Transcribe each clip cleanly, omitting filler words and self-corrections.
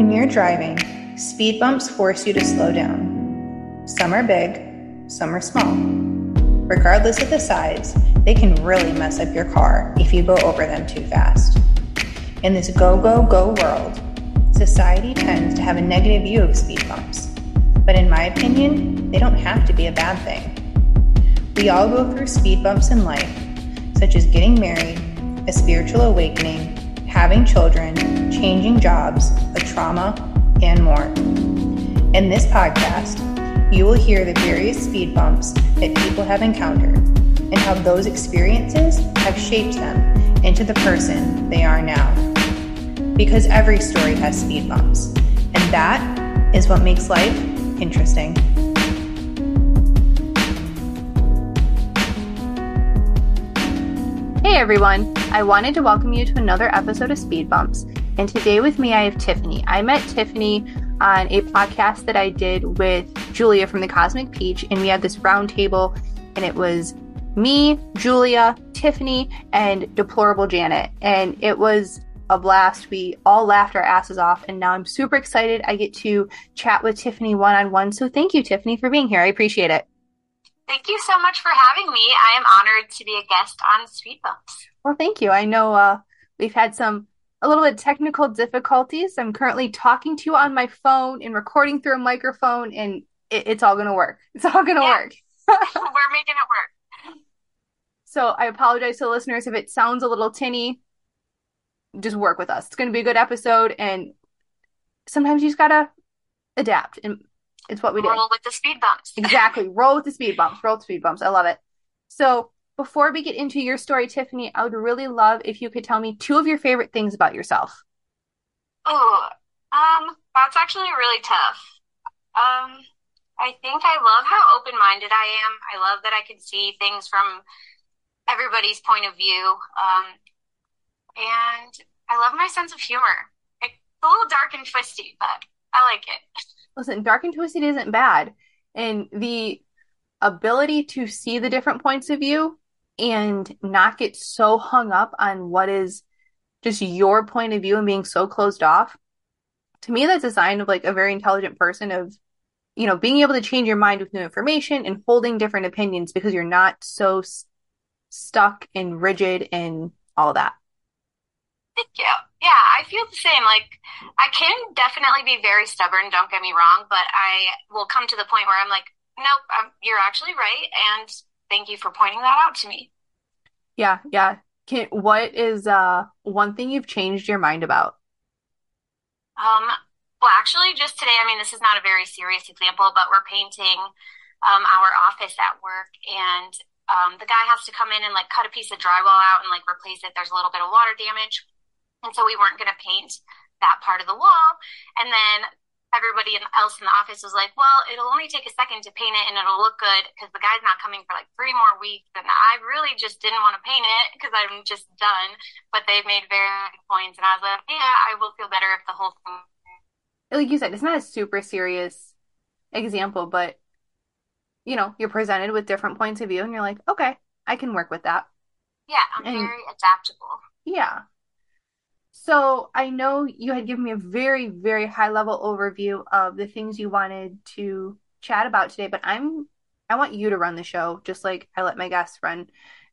When you're driving, speed bumps force you to slow down. Some are big, some are small. Regardless of the size, they can really mess up your car if you go over them too fast. In this go, go, go world, society tends to have a negative view of speed bumps. But in my opinion, they don't have to be a bad thing. We all go through speed bumps in life, such as getting married, a spiritual awakening, having children, changing jobs, a trauma, and more. In this podcast, you will hear the various speed bumps that people have encountered and how those experiences have shaped them into the person they are now. Because every story has speed bumps, and that is what makes life interesting. Hey everyone, I wanted to welcome you to another episode of Speed Bumps, and today with me I have Tiffany. I met Tiffany on a podcast that I did with Julia from the Cosmic Peach, and we had this round table, and it was me, Julia, Tiffany, and Deplorable Janet, and it was a blast. We all laughed our asses off, and now I'm super excited I get to chat with Tiffany one-on-one. So thank you, Tiffany, for being here. I appreciate it. Thank you so much for having me. I am honored to be a guest on Speed Bumps. Well, thank you. I know we've had a little bit technical difficulties. I'm currently talking to you on my phone and recording through a microphone, and it's all going to work. It's all going to work. We're making it work. So I apologize to the listeners if it sounds a little tinny. Just work with us. It's going to be a good episode, and sometimes you just got to adapt, and it's what we do. Roll with the speed bumps. Exactly. Roll with the speed bumps. Roll with the speed bumps. I love it. So before we get into your story, Tiffany, I would really love if you could tell me two of your favorite things about yourself. Oh, that's actually really tough. I think I love how open-minded I am. I love that I can see things from everybody's point of view. And I love my sense of humor. It's a little dark and twisty, but I like it. Listen, dark and twisted isn't bad. And the ability to see the different points of view and not get so hung up on what is just your point of view and being so closed off. To me, that's a sign of like a very intelligent person of, you know, being able to change your mind with new information and holding different opinions because you're not so stuck and rigid and all that. Thank you. Yeah, I feel the same. Like, I can definitely be very stubborn, don't get me wrong, but I will come to the point where I'm like, nope, you're actually right, and thank you for pointing that out to me. Yeah. What is one thing you've changed your mind about? Well, actually, just today, I mean, this is not a very serious example, but we're painting our office at work, and the guy has to come in and, like, cut a piece of drywall out and, like, replace it. There's a little bit of water damage. And so we weren't going to paint that part of the wall. And then everybody else in the office was like, well, it'll only take a second to paint it and it'll look good because the guy's not coming for like 3 more weeks. And I really just didn't want to paint it because I'm just done. But they made very good points. And I was like, yeah, I will feel better if the whole thing. Like you said, it's not a super serious example, but, you know, you're presented with different points of view and you're like, okay, I can work with that. Yeah, I'm very adaptable. Yeah. So I know you had given me a very, very high-level overview of the things you wanted to chat about today, but I want you to run the show, just like I let my guests run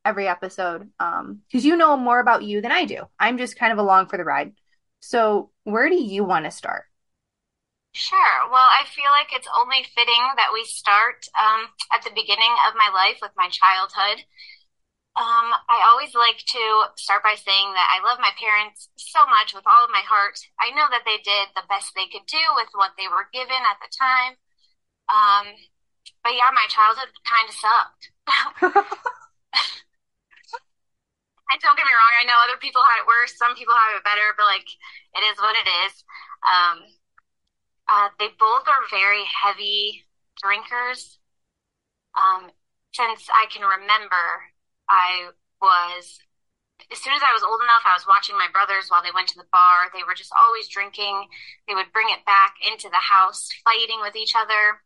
every episode, because you know more about you than I do. I'm just kind of along for the ride. So where do you want to start? Sure. Well, I feel like it's only fitting that we start at the beginning of my life with my childhood. I always like to start by saying that I love my parents so much with all of my heart. I know that they did the best they could do with what they were given at the time. But yeah, my childhood kind of sucked. And don't get me wrong, I know other people had it worse. Some people have it better, but like, it is what it is. They both are very heavy drinkers. Since I can remember, as soon as I was old enough, I was watching my brothers while they went to the bar. They were just always drinking. They would bring it back into the house, fighting with each other.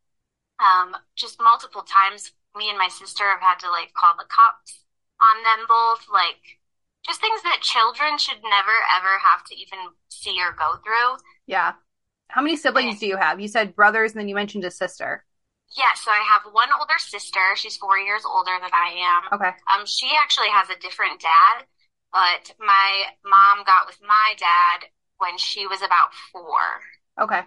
Just multiple times, me and my sister have had to, like, call the cops on them both. Like, just things that children should never, ever have to even see or go through. Yeah. How many siblings do you have? You said brothers, and then you mentioned a sister. Yeah, so I have one older sister. She's 4 years older than I am. Okay. She actually has a different dad, but my mom got with my dad when she was about 4. Okay.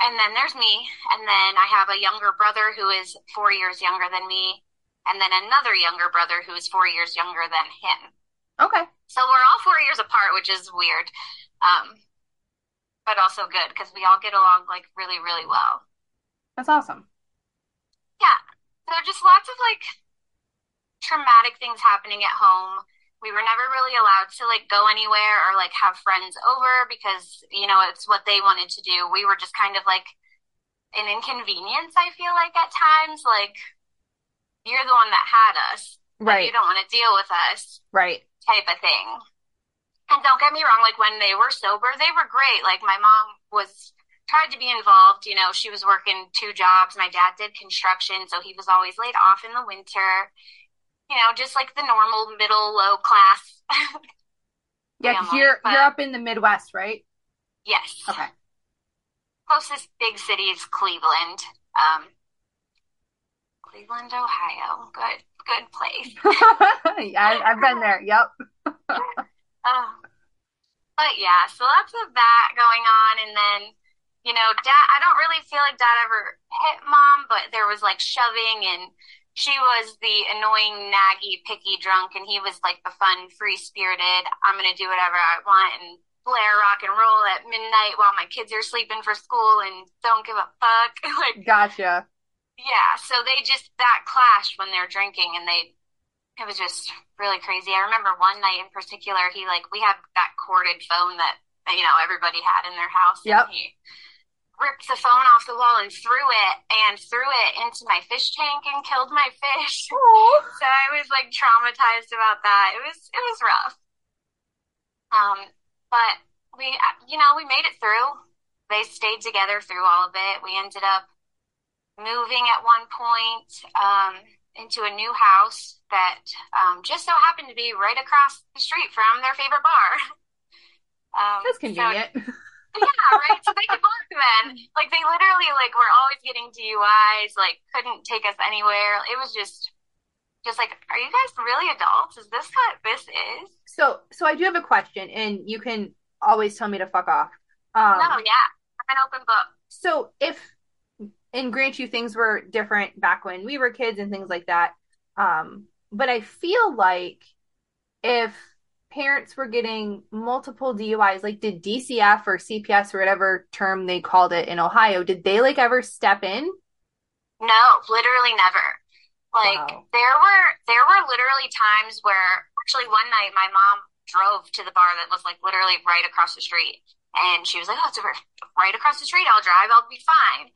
And then there's me, and then I have a younger brother who is 4 years younger than me, and then another younger brother who is 4 years younger than him. Okay. So we're all 4 years apart, which is weird, but also good because we all get along like really, really well. That's awesome. Yeah. So just lots of like traumatic things happening at home. We were never really allowed to like go anywhere or like have friends over because, you know, it's what they wanted to do. We were just kind of like an inconvenience, I feel like, at times. Like, you're the one that had us. Right. You don't want to deal with us. Right. Type of thing. And don't get me wrong, like when they were sober, they were great. Like my mom was... tried to be involved, you know, she was working 2 jobs. My dad did construction, so he was always laid off in the winter. You know, just like the normal middle, low class. Yeah, family, you're up in the Midwest, right? Yes. Okay. Closest big city is Cleveland. Cleveland, Ohio. Good place. Yeah, I've been there. Yep. But yeah, so lots of that going on, and then, you know, Dad, I don't really feel like Dad ever hit Mom, but there was, like, shoving, and she was the annoying, naggy, picky drunk, and he was, like, the fun, free-spirited, I'm going to do whatever I want and blare rock and roll at midnight while my kids are sleeping for school and don't give a fuck. Like, gotcha. Yeah, so they just, that clashed when they're drinking, and it was just really crazy. I remember one night in particular, he, like, we had that corded phone that, you know, everybody had in their house, yep. And he ripped the phone off the wall and threw it into my fish tank and killed my fish. Aww. So I was like traumatized about that. It was rough. But we, you know, we made it through. They stayed together through all of it. We ended up moving at one point into a new house that just so happened to be right across the street from their favorite bar. That's convenient. So, yeah, right? So they could walk then. Like, they literally, like, were always getting DUIs, like, couldn't take us anywhere. It was just like, are you guys really adults? Is this what this is? So I do have a question, and you can always tell me to fuck off. No, yeah. I'm an open book. So if, and grant you, things were different back when we were kids and things like that, but I feel like if parents were getting multiple DUIs, like did DCF or CPS or whatever term they called it in Ohio, did they like ever step in? No, literally never. Like, wow. There were literally times where, actually one night my mom drove to the bar that was like literally right across the street, and she was like, oh, it's right across the street, I'll drive, I'll be fine.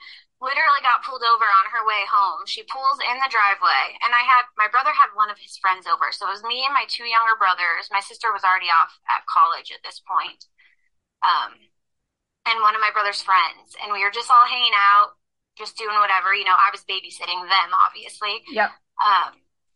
Literally got pulled over on her way home. She pulls in the driveway, and my brother had one of his friends over, so it was me and my 2 younger brothers. My sister was already off at college at this point, and one of my brother's friends, and we were just all hanging out, just doing whatever, you know, I was babysitting them, obviously. Yep.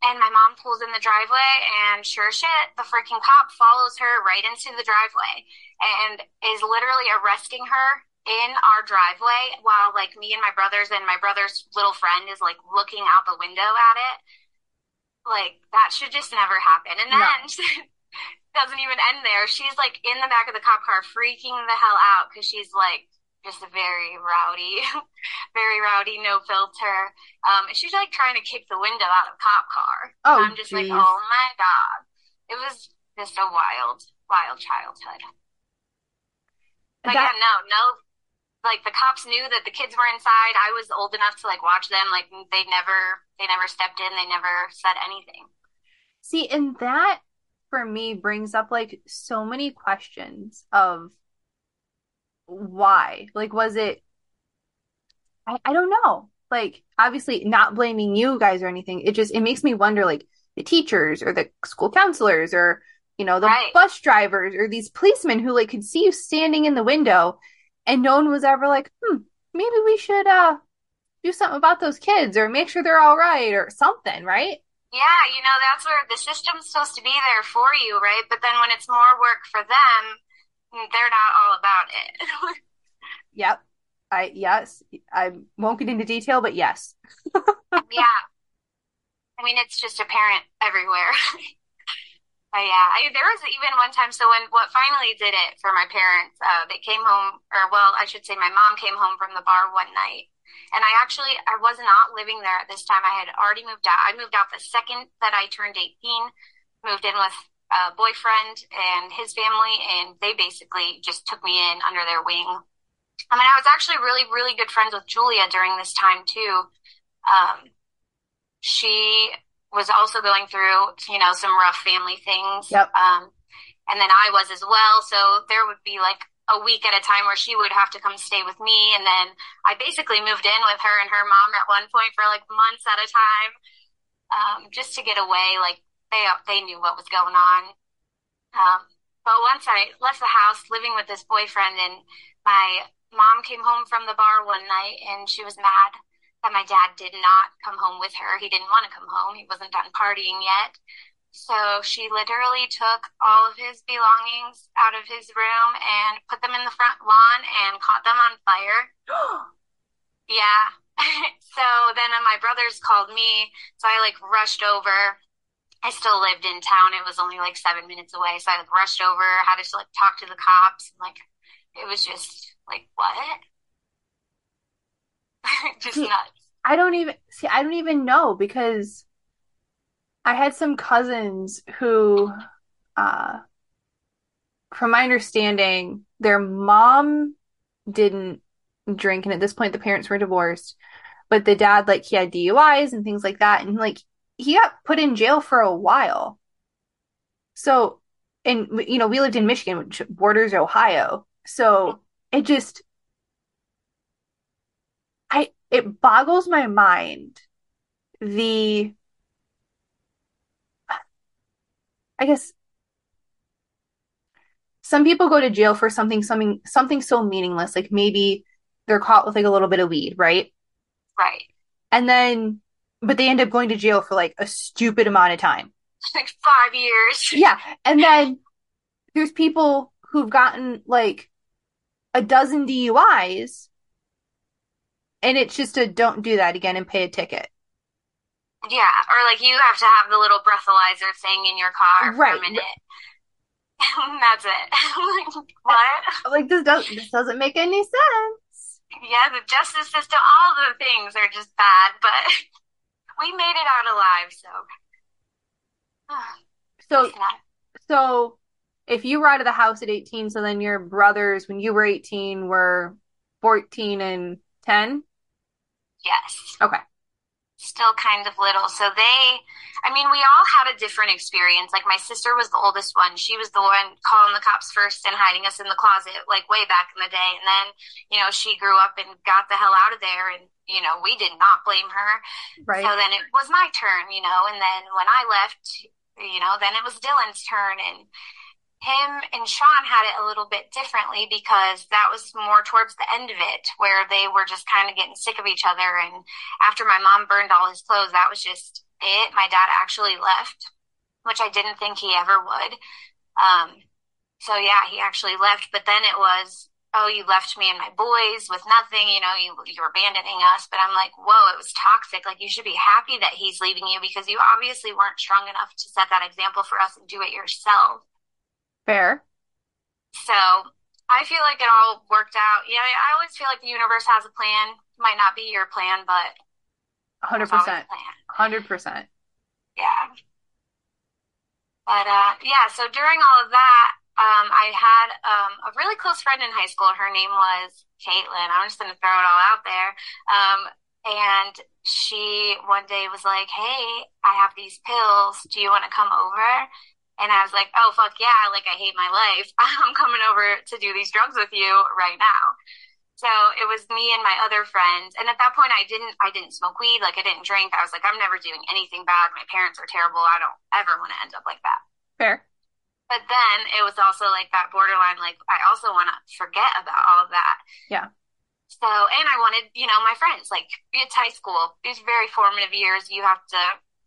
And my mom pulls in the driveway, and sure shit, the freaking cop follows her right into the driveway and is literally arresting her in our driveway while, like, me and my brothers and my brother's little friend is, like, looking out the window at it. Like, that should just never happen. And then it doesn't even end there. She's, like, in the back of the cop car freaking the hell out because she's, like, just very rowdy, no filter. And she's, like, trying to kick the window out of the cop car. Oh, and I'm just like, oh, my God. It was just a wild, wild childhood. But, yeah, no. Like, the cops knew that the kids were inside. I was old enough to, like, watch them. Like, they never stepped in. They never said anything. See, and that, for me, brings up, like, so many questions of why. Like, was it... I don't know. Like, obviously, not blaming you guys or anything. It makes me wonder, like, the teachers or the school counselors or, you know, the bus drivers or these policemen who, like, could see you standing in the window. And no one was ever like, maybe we should do something about those kids or make sure they're all right or something, right? Yeah, you know, that's where the system's supposed to be there for you, right? But then when it's more work for them, they're not all about it. Yep. I won't get into detail, but yes. Yeah. I mean, it's just apparent everywhere. But yeah, there was even one time, so what finally did it for my parents, they came home, or well, I should say my mom came home from the bar one night. And I was not living there at this time. I had already moved out. I moved out the second that I turned 18, moved in with a boyfriend and his family, and they basically just took me in under their wing. I mean, I was actually really, really good friends with Julia during this time, too. She was also going through, you know, some rough family things. Yep. And then I was as well. So there would be like a week at a time where she would have to come stay with me. And then I basically moved in with her and her mom at one point for like months at a time, just to get away. Like they knew what was going on. But once I left the house living with this boyfriend, and my mom came home from the bar one night, and she was mad that my dad did not come home with her. He didn't want to come home. He wasn't done partying yet. So she literally took all of his belongings out of his room and put them in the front lawn and caught them on fire. Yeah. So then my brothers called me. So I like rushed over. I still lived in town. It was only like 7 minutes away. So I like rushed over, had to like talk to the cops. And, like, it was just like, what? Just nuts. I don't even know, because I had some cousins who, from my understanding, their mom didn't drink. And at this point, the parents were divorced. But the dad, like, he had DUIs and things like that. And, like, he got put in jail for a while. So, and, you know, we lived in Michigan, which borders Ohio. So it just, it boggles my mind I guess some people go to jail for something so meaningless, like maybe they're caught with like a little bit of weed, right? Right. And then, but they end up going to jail for like a stupid amount of time. Like 5 years. Yeah. And then there's people who've gotten like a dozen DUIs, and it's just don't do that again and pay a ticket. Yeah, or like you have to have the little breathalyzer thing in your car for a minute. That's it. Like, what? Like, this doesn't make any sense. Yeah, the justice system, all the things are just bad, but we made it out alive, so. So if you were out of the house at 18, so then your brothers, when you were 18, were 14 and 10? Yes. Okay. Still kind of little. So we all had a different experience. Like, my sister was the oldest one. She was the one calling the cops first and hiding us in the closet, like, way back in the day. And then, you know, she grew up and got the hell out of there. And, you know, we did not blame her. Right. So then it was my turn, you know. And then when I left, you know, then it was Dylan's turn. And him and Sean had it a little bit differently, because that was more towards the end of it, where they were just kind of getting sick of each other. And after my mom burned all his clothes, that was just it. My dad actually left, which I didn't think he ever would. So yeah, he actually left. But then it was, oh, you left me and my boys with nothing. You know, you were abandoning us. But I'm like, whoa, it was toxic. Like, you should be happy that he's leaving you, because you obviously weren't strong enough to set that example for us and do it yourself. Fair. So I feel like it all worked out. Yeah, I always feel like the universe has a plan. Might not be your plan, but 100%. 100%. Yeah. But yeah, so during all of that, I had a really close friend in high school. Her name was Caitlin. I'm just going to throw it all out there. And she one day was like, hey, I have these pills. Do you want to come over? And I was like, oh, fuck yeah, like, I hate my life. I'm coming over to do these drugs with you right now. So it was me and my other friends. And at that point, I didn't smoke weed. Like, I didn't drink. I was like, I'm never doing anything bad. My parents are terrible. I don't ever want to end up like that. Fair. But then it was also, like, that borderline, like, I also want to forget about all of that. Yeah. So, and I wanted, you know, my friends. Like, it's high school. It's very formative years. You have to,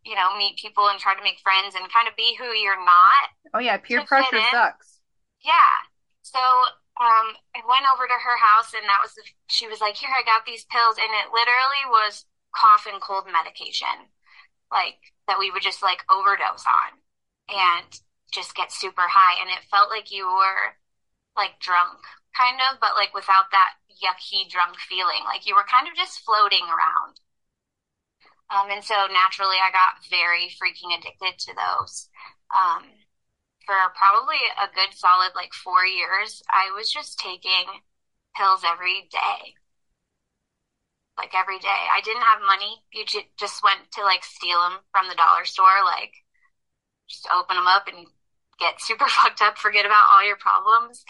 you know, meet people and try to make friends and kind of be who you're not. Oh, yeah. Peer pressure sucks. Yeah. So I went over to her house, and that was she was like, "Here, I got these pills," and it literally was cough and cold medication, like that we would just like overdose on and just get super high, and it felt like you were like drunk, kind of, but like without that yucky drunk feeling, like you were kind of just floating around. And so naturally I got very freaking addicted to those. For probably a good solid like 4 years, I was just taking pills every day. Like every day. I didn't have money. You just went to like steal them from the dollar store, like just open them up and get super fucked up, forget about all your problems.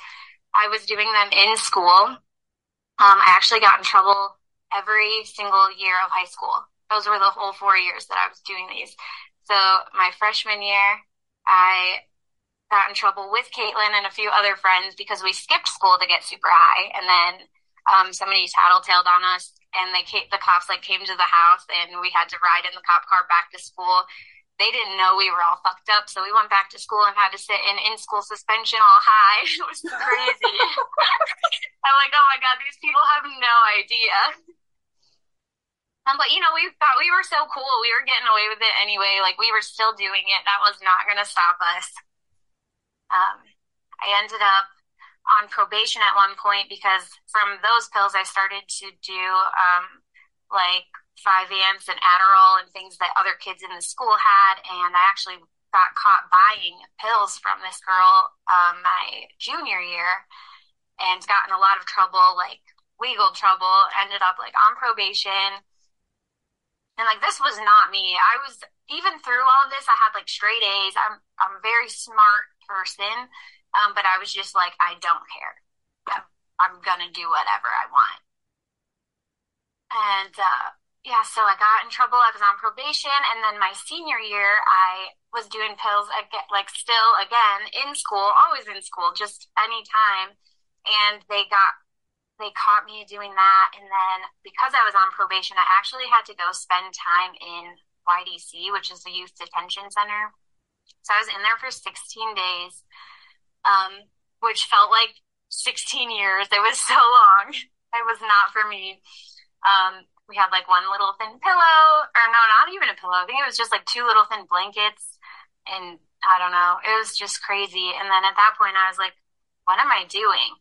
I was doing them in school. I actually got in trouble every single year of high school. Those were the whole 4 years that I was doing these. So my freshman year, I got in trouble with Caitlin and a few other friends because we skipped school to get super high. And then somebody tattletailed on us, and the cops like came to the house, and we had to ride in the cop car back to school. They didn't know we were all fucked up, so we went back to school and had to sit in school suspension all high. It was crazy. I'm like, oh my God, these people have no idea. But, you know, we thought we were so cool. We were getting away with it anyway. Like, we were still doing it. That was not going to stop us. I ended up on probation at one point because from those pills, I started to do, like, 5-amps and Adderall and things that other kids in the school had. And I actually got caught buying pills from this girl my junior year and got in a lot of trouble, like, legal trouble. Ended up, like, on probation. And, like, this was not me. I was, even through all of this, I had, like, straight A's. I'm a very smart person, but I was just like, I don't care. I'm going to do whatever I want. And, yeah, so I got in trouble. I was on probation. And then my senior year, I was doing pills, like, still, again, in school, always in school, just any time. And they caught me doing that, and then because I was on probation, I actually had to go spend time in YDC, which is the Youth Detention Center. So I was in there for 16 days, which felt like 16 years. It was so long. It was not for me. We had, like, one little thin pillow, or no, not even a pillow. I think it was just, like, 2 little thin blankets, and I don't know. It was just crazy, and then at that point, I was like, what am I doing?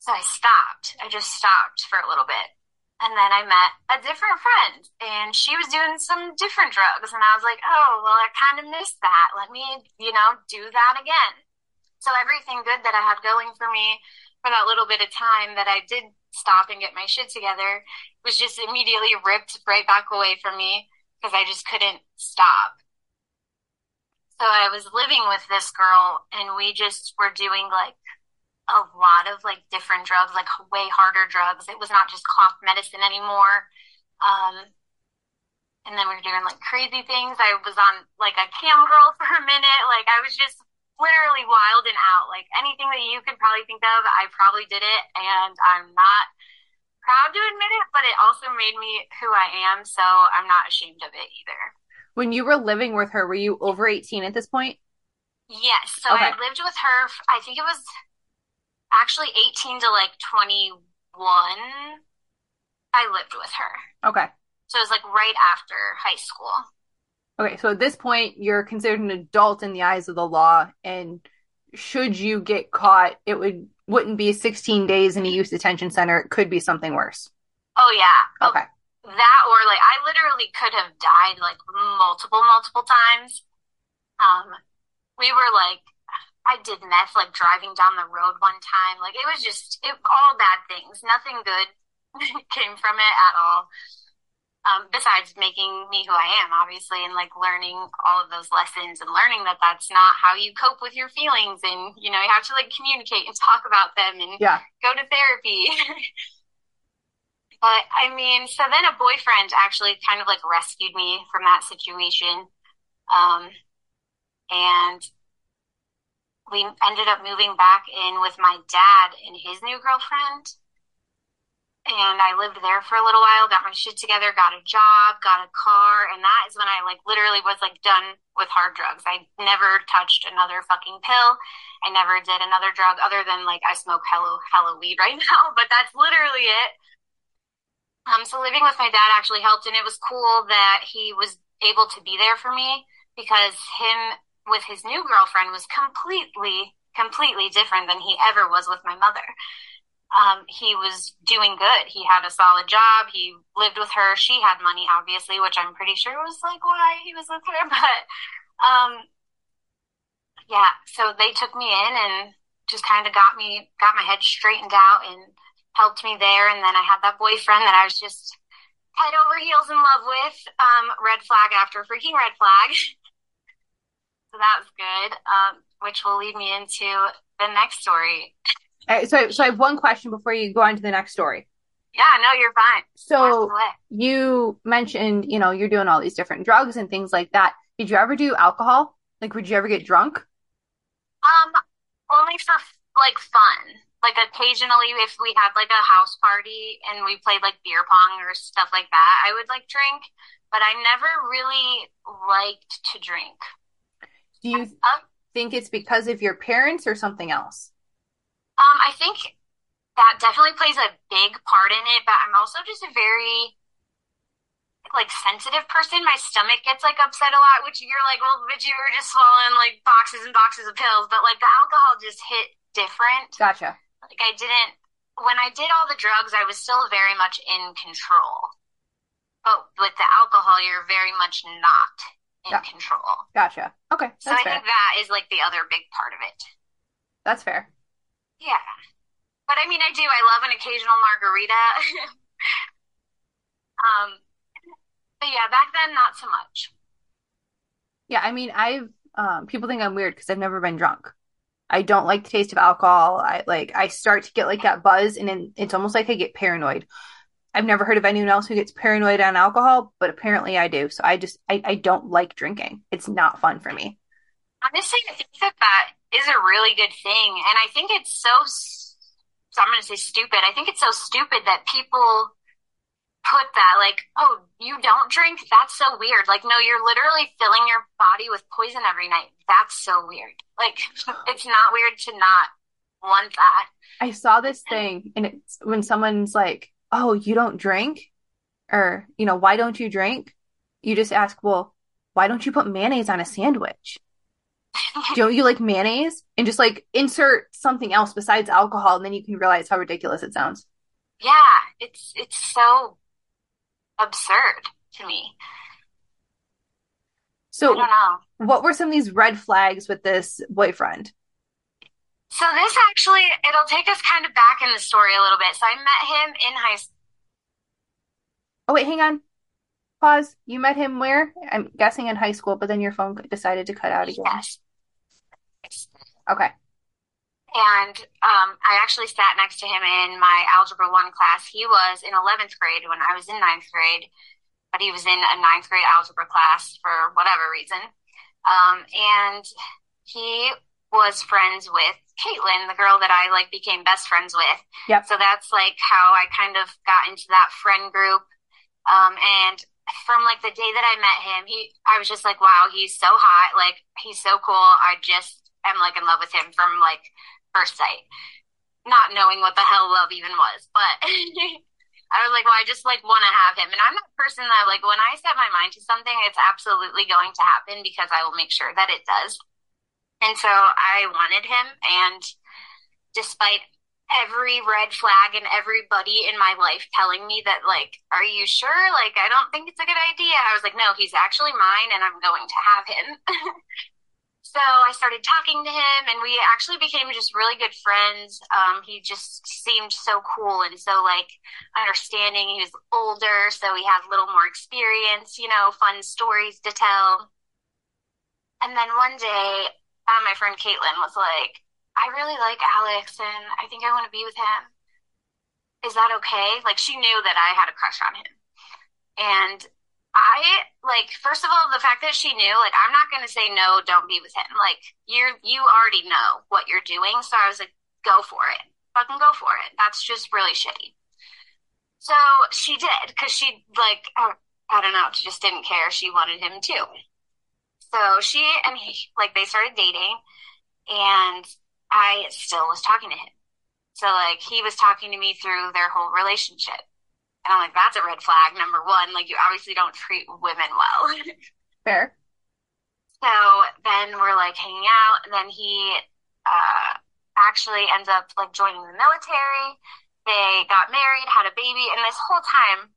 So I stopped. I just stopped for a little bit. And then I met a different friend, and she was doing some different drugs. And I was like, oh, well, I kind of missed that. Let me, you know, do that again. So everything good that I had going for me for that little bit of time that I did stop and get my shit together was just immediately ripped right back away from me because I just couldn't stop. So I was living with this girl, and we just were doing, like, a lot of, like, different drugs, like, way harder drugs. It was not just cough medicine anymore. And then we were doing, like, crazy things. I was on, like, a cam girl for a minute. Like, I was just literally wilding out. Like, anything that you could probably think of, I probably did it, and I'm not proud to admit it, but it also made me who I am, so I'm not ashamed of it either. When you were living with her, were you over 18 at this point? Yes. So okay. I lived with her, I think it was actually 18 to, like, 21, I lived with her. Okay. So it was, like, right after high school. Okay, so at this point, you're considered an adult in the eyes of the law, and should you get caught, it wouldn't be 16 days in a youth detention center. It could be something worse. Oh, yeah. Okay. That or, like, I literally could have died, like, multiple times. We were, like, I did meth, like, driving down the road one time. Like, it was just all bad things. Nothing good came from it at all, besides making me who I am, obviously, and, like, learning all of those lessons and learning that that's not how you cope with your feelings. And, you know, you have to, like, communicate and talk about them and go to therapy. But, I mean, so then a boyfriend actually kind of, like, rescued me from that situation. And we ended up moving back in with my dad and his new girlfriend. And I lived there for a little while, got my shit together, got a job, got a car. And that is when I literally was done with hard drugs. I never touched another fucking pill. I never did another drug other than I smoke hella weed right now, but that's literally it. So living with my dad actually helped. And it was cool that he was able to be there for me, because him with his new girlfriend was completely different than he ever was with my mother. He was doing good. He had a solid job. He lived with her. She had money, obviously, which I'm pretty sure was why he was with her. But yeah, so they took me in and just kind of got my head straightened out and helped me there. And then I had that boyfriend that I was just head over heels in love with. Red flag after freaking red flag. So that was good. Which will lead me into the next story. So I have one question before you go on to the next story. Yeah, no, you're fine. So you mentioned, you're doing all these different drugs and things like that. Did you ever do alcohol? Would you ever get drunk? Only for fun. Occasionally, if we had a house party and we played beer pong or stuff like that, I would drink. But I never really liked to drink. Do you think it's because of your parents or something else? I think that definitely plays a big part in it, but I'm also just a very, sensitive person. My stomach gets, upset a lot, which you're well, bitch, you were just swallowing, boxes and boxes of pills, but, the alcohol just hit different. Gotcha. When I did all the drugs, I was still very much in control. But with the alcohol, you're very much not in control. Gotcha. Okay, that's fair. So I think that is, the other big part of it. That's fair. Yeah. But I love an occasional margarita. But yeah, back then, not so much. Yeah. I've, people think I'm weird because I've never been drunk. I don't like the taste of alcohol. I start to get that buzz, and then it's almost I get paranoid. I've never heard of anyone else who gets paranoid on alcohol, but apparently I do. So I don't like drinking. It's not fun for me. Honestly, I think that is a really good thing. And I think it's so I'm going to say stupid. I think it's so stupid that people put that oh, you don't drink? That's so weird. No, you're literally filling your body with poison every night. That's so weird. It's not weird to not want that. I saw this thing, and it's when someone's oh, you don't drink? Or, why don't you drink? You just ask, well, why don't you put mayonnaise on a sandwich? Don't you like mayonnaise? And just insert something else besides alcohol, and then you can realize how ridiculous it sounds. Yeah, it's so absurd to me. So I don't know. What were some of these red flags with this boyfriend? So this actually, it'll take us kind of back in the story a little bit. So I met him in high school. Oh, wait, hang on. Pause. You met him where? I'm guessing in high school, but then your phone decided to cut out again. Yes. Okay. And I actually sat next to him in my Algebra 1 class. He was in 11th grade when I was in 9th grade, but he was in a 9th grade algebra class for whatever reason. And he was friends with Caitlin, the girl that I became best friends with. Yep. So that's how I kind of got into that friend group. And from the day that I met him, I was just wow, he's so hot. He's so cool. I just am in love with him from first sight, not knowing what the hell love even was. But I was well, I just want to have him. And I'm that person that when I set my mind to something, it's absolutely going to happen, because I will make sure that it does. And so I wanted him. And despite every red flag and everybody in my life telling me that, are you sure? I don't think it's a good idea. I was no, he's actually mine, and I'm going to have him. So I started talking to him, and we actually became just really good friends. He just seemed so cool and so understanding. He was older, so he had a little more experience, fun stories to tell. And then one day, my friend Caitlin was I really like Alex, and I think I want to be with him. Is that okay? She knew that I had a crush on him. And I, first of all, the fact that she knew, I'm not going to say, no, don't be with him. You already know what you're doing. So I was go for it. Fucking go for it. That's just really shitty. So she did, because she, like, I don't know, she just didn't care. She wanted him too. So she and he, like, they started dating, and I still was talking to him. So, like, he was talking to me through their whole relationship. And I'm like, that's a red flag, number one. Like, you obviously don't treat women well. Fair. So then we're, like, hanging out. And then he actually ends up, like, joining the military. They got married, had a baby. And this whole time,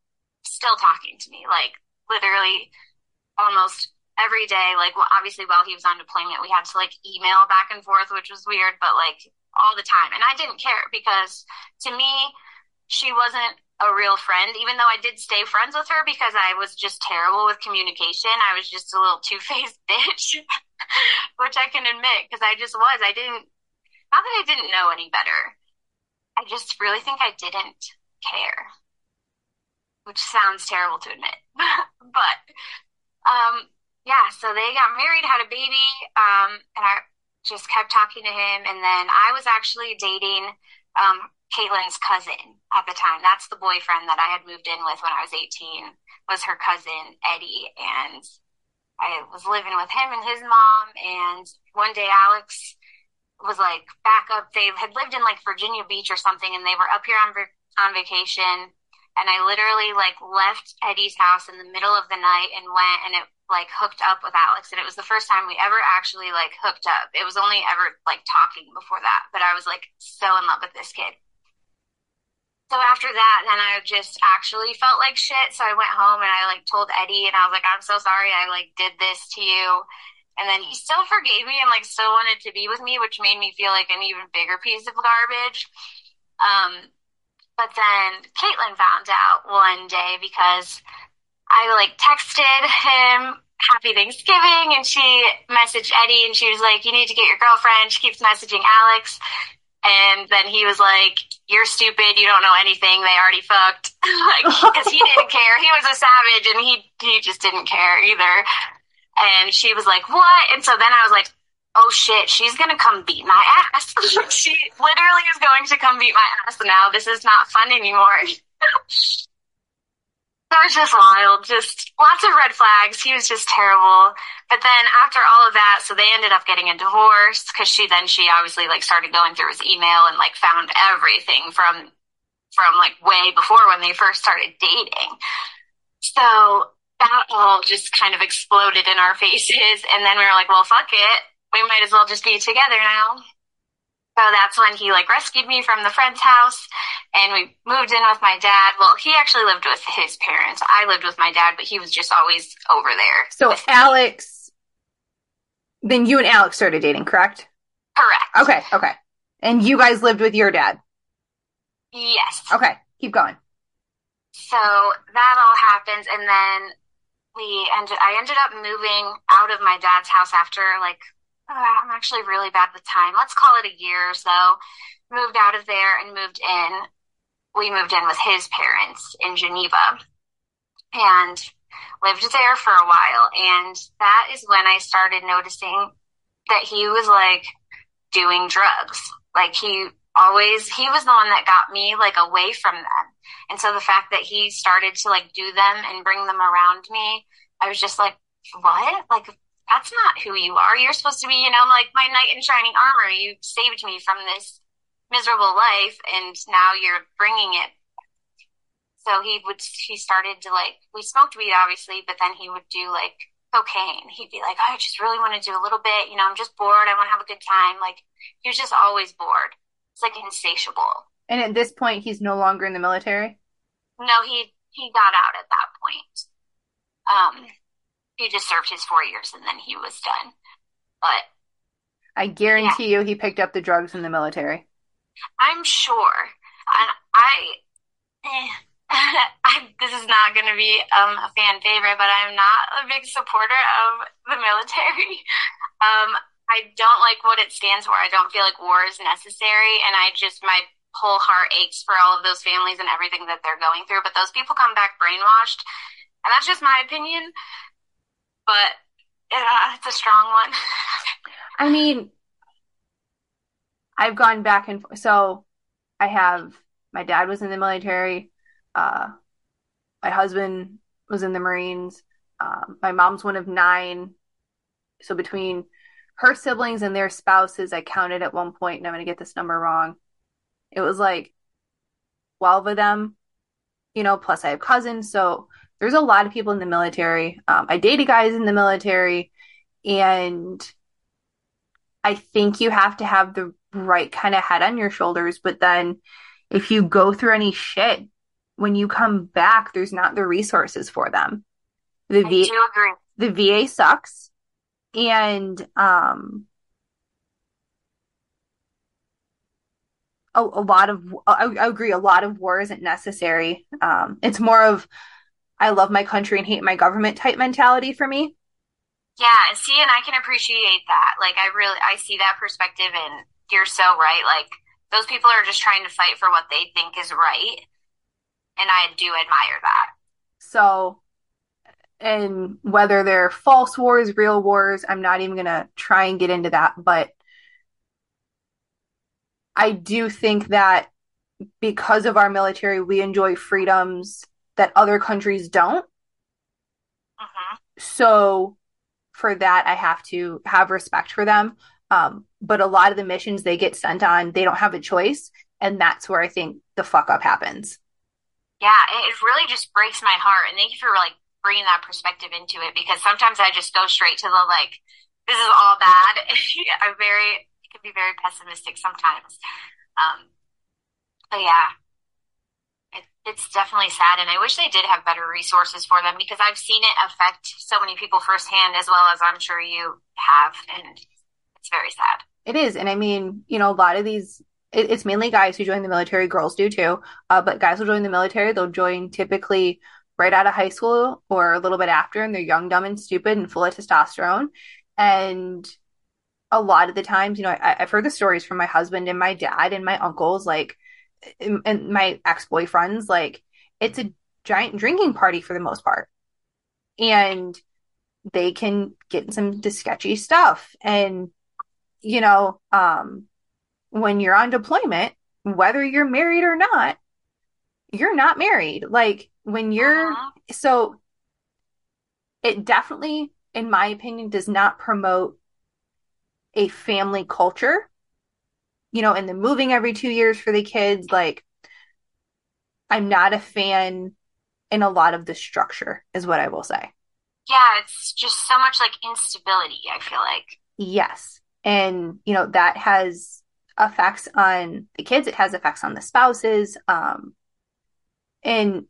still talking to me. Like, literally almost every day. Like, well, obviously, while he was on deployment, we had to, like, email back and forth, which was weird. But, like, all the time. And I didn't care, because to me, she wasn't a real friend, even though I did stay friends with her, because I was just terrible with communication. I was just a little two-faced bitch, which I can admit, because I just was. Not that I didn't know any better. I just really think I didn't care, which sounds terrible to admit. But, yeah, so they got married, had a baby, and I just kept talking to him. And then I was actually dating Caitlin's cousin at the time. That's the boyfriend that I had moved in with when I was 18, was her cousin, Eddie. And I was living with him and his mom. And one day Alex was like back up. They had lived in like Virginia Beach or something, and they were up here on vacation. And I literally like left Eddie's house in the middle of the night and went, and it like hooked up with Alex. And it was the first time we ever actually like hooked up. It was only ever like talking before that. But I was like so in love with this kid. So after that, then I just actually felt like shit. So I went home and I like told Eddie, and I was like, I'm so sorry I like did this to you. And then he still forgave me and like still wanted to be with me, which made me feel like an even bigger piece of garbage. But then Caitlin found out one day, because I like texted him Happy Thanksgiving, and she messaged Eddie, and she was like, you need to get your girlfriend. She keeps messaging Alex. And then he was like, you're stupid. You don't know anything. They already fucked. Like, because he didn't care. He was a savage, and he just didn't care either. And she was like, what? And so then I was like, oh shit, she's going to come beat my ass. She literally is going to come beat my ass now. This is not fun anymore. That was just wild. Just lots of red flags. He was just terrible. But then after all of that, so they ended up getting a divorce, because she obviously like started going through his email and like found everything from like way before when they first started dating. So that all just kind of exploded in our faces. And then we were like, well, fuck it. We might as well just be together now. So that's when he like rescued me from the friend's house, and we moved in with my dad. Well, he actually lived with his parents. I lived with my dad, but he was just always over there. So Alex, then you and Alex started dating, correct? Correct. Okay. And you guys lived with your dad? Yes. Okay, keep going. So that all happens, and then I ended up moving out of my dad's house after like, I'm actually really bad with time. Let's call it a year or so. Moved out of there and moved in. We moved in with his parents in Geneva and lived there for a while. And that is when I started noticing that he was like doing drugs. Like he was the one that got me like away from them. And so the fact that he started to like do them and bring them around me, I was just like, what? Like, that's not who you are. You're supposed to be, you know, like my knight in shining armor. You saved me from this miserable life, and now you're bringing it. So he started to like, we smoked weed obviously, but then he would do like cocaine. He'd be like, oh, I just really want to do a little bit. You know, I'm just bored. I want to have a good time. Like, he was just always bored. It's like insatiable. And at this point, he's no longer in the military? No, he got out at that point. He just served his 4 years, and then he was done. But I guarantee you he picked up the drugs in the military. I'm sure. And this is not going to be a fan favorite, but I'm not a big supporter of the military. I don't like what it stands for. I don't feel like war is necessary, and my whole heart aches for all of those families and everything that they're going through. But those people come back brainwashed, and that's just my opinion. But it's a strong one. I mean, I've gone back and forth. So I have, my dad was in the military. My husband was in the Marines. My mom's one of 9. So between her siblings and their spouses, I counted at one point, and I'm going to get this number wrong. It was like 12 of them, you know, plus I have cousins. So there's a lot of people in the military. I dated guys in the military, and I think you have to have the right kind of head on your shoulders. But then if you go through any shit, when you come back, there's not the resources for them. The VA sucks. And I agree, a lot of war isn't necessary. It's more of I love my country and hate my government type mentality for me. Yeah, see, and I can appreciate that. Like, I see that perspective, and you're so right. Like, those people are just trying to fight for what they think is right, and I do admire that. So, and whether they're false wars, real wars, I'm not even going to try and get into that, but I do think that because of our military, we enjoy freedoms that other countries don't. Uh-huh. So for that, I have to have respect for them. But a lot of the missions they get sent on, they don't have a choice. And that's where I think the fuck up happens. Yeah, it really just breaks my heart. And thank you for like bringing that perspective into it, because sometimes I just go straight to the like, this is all bad. It can be very pessimistic sometimes. But yeah, it's definitely sad, and I wish they did have better resources for them, because I've seen it affect so many people firsthand, as well as I'm sure you have, and it's very sad. It is, and I mean, you know, a lot of these, it's mainly guys who join the military, girls do too, but guys will join the military, they'll join typically right out of high school or a little bit after, and they're young, dumb, and stupid and full of testosterone, and a lot of the times, you know, I've heard the stories from my husband and my dad and my uncles, like, and my ex-boyfriends, like, it's a giant drinking party for the most part. And they can get some sketchy stuff. And, you know, when you're on deployment, whether you're married or not, you're not married. Like, when you're, so it definitely, in my opinion, does not promote a family culture, you know, and the moving every 2 years for the kids. Like, I'm not a fan in a lot of the structure is what I will say. Yeah. It's just so much like instability, I feel like. Yes. And, you know, that has effects on the kids. It has effects on the spouses. And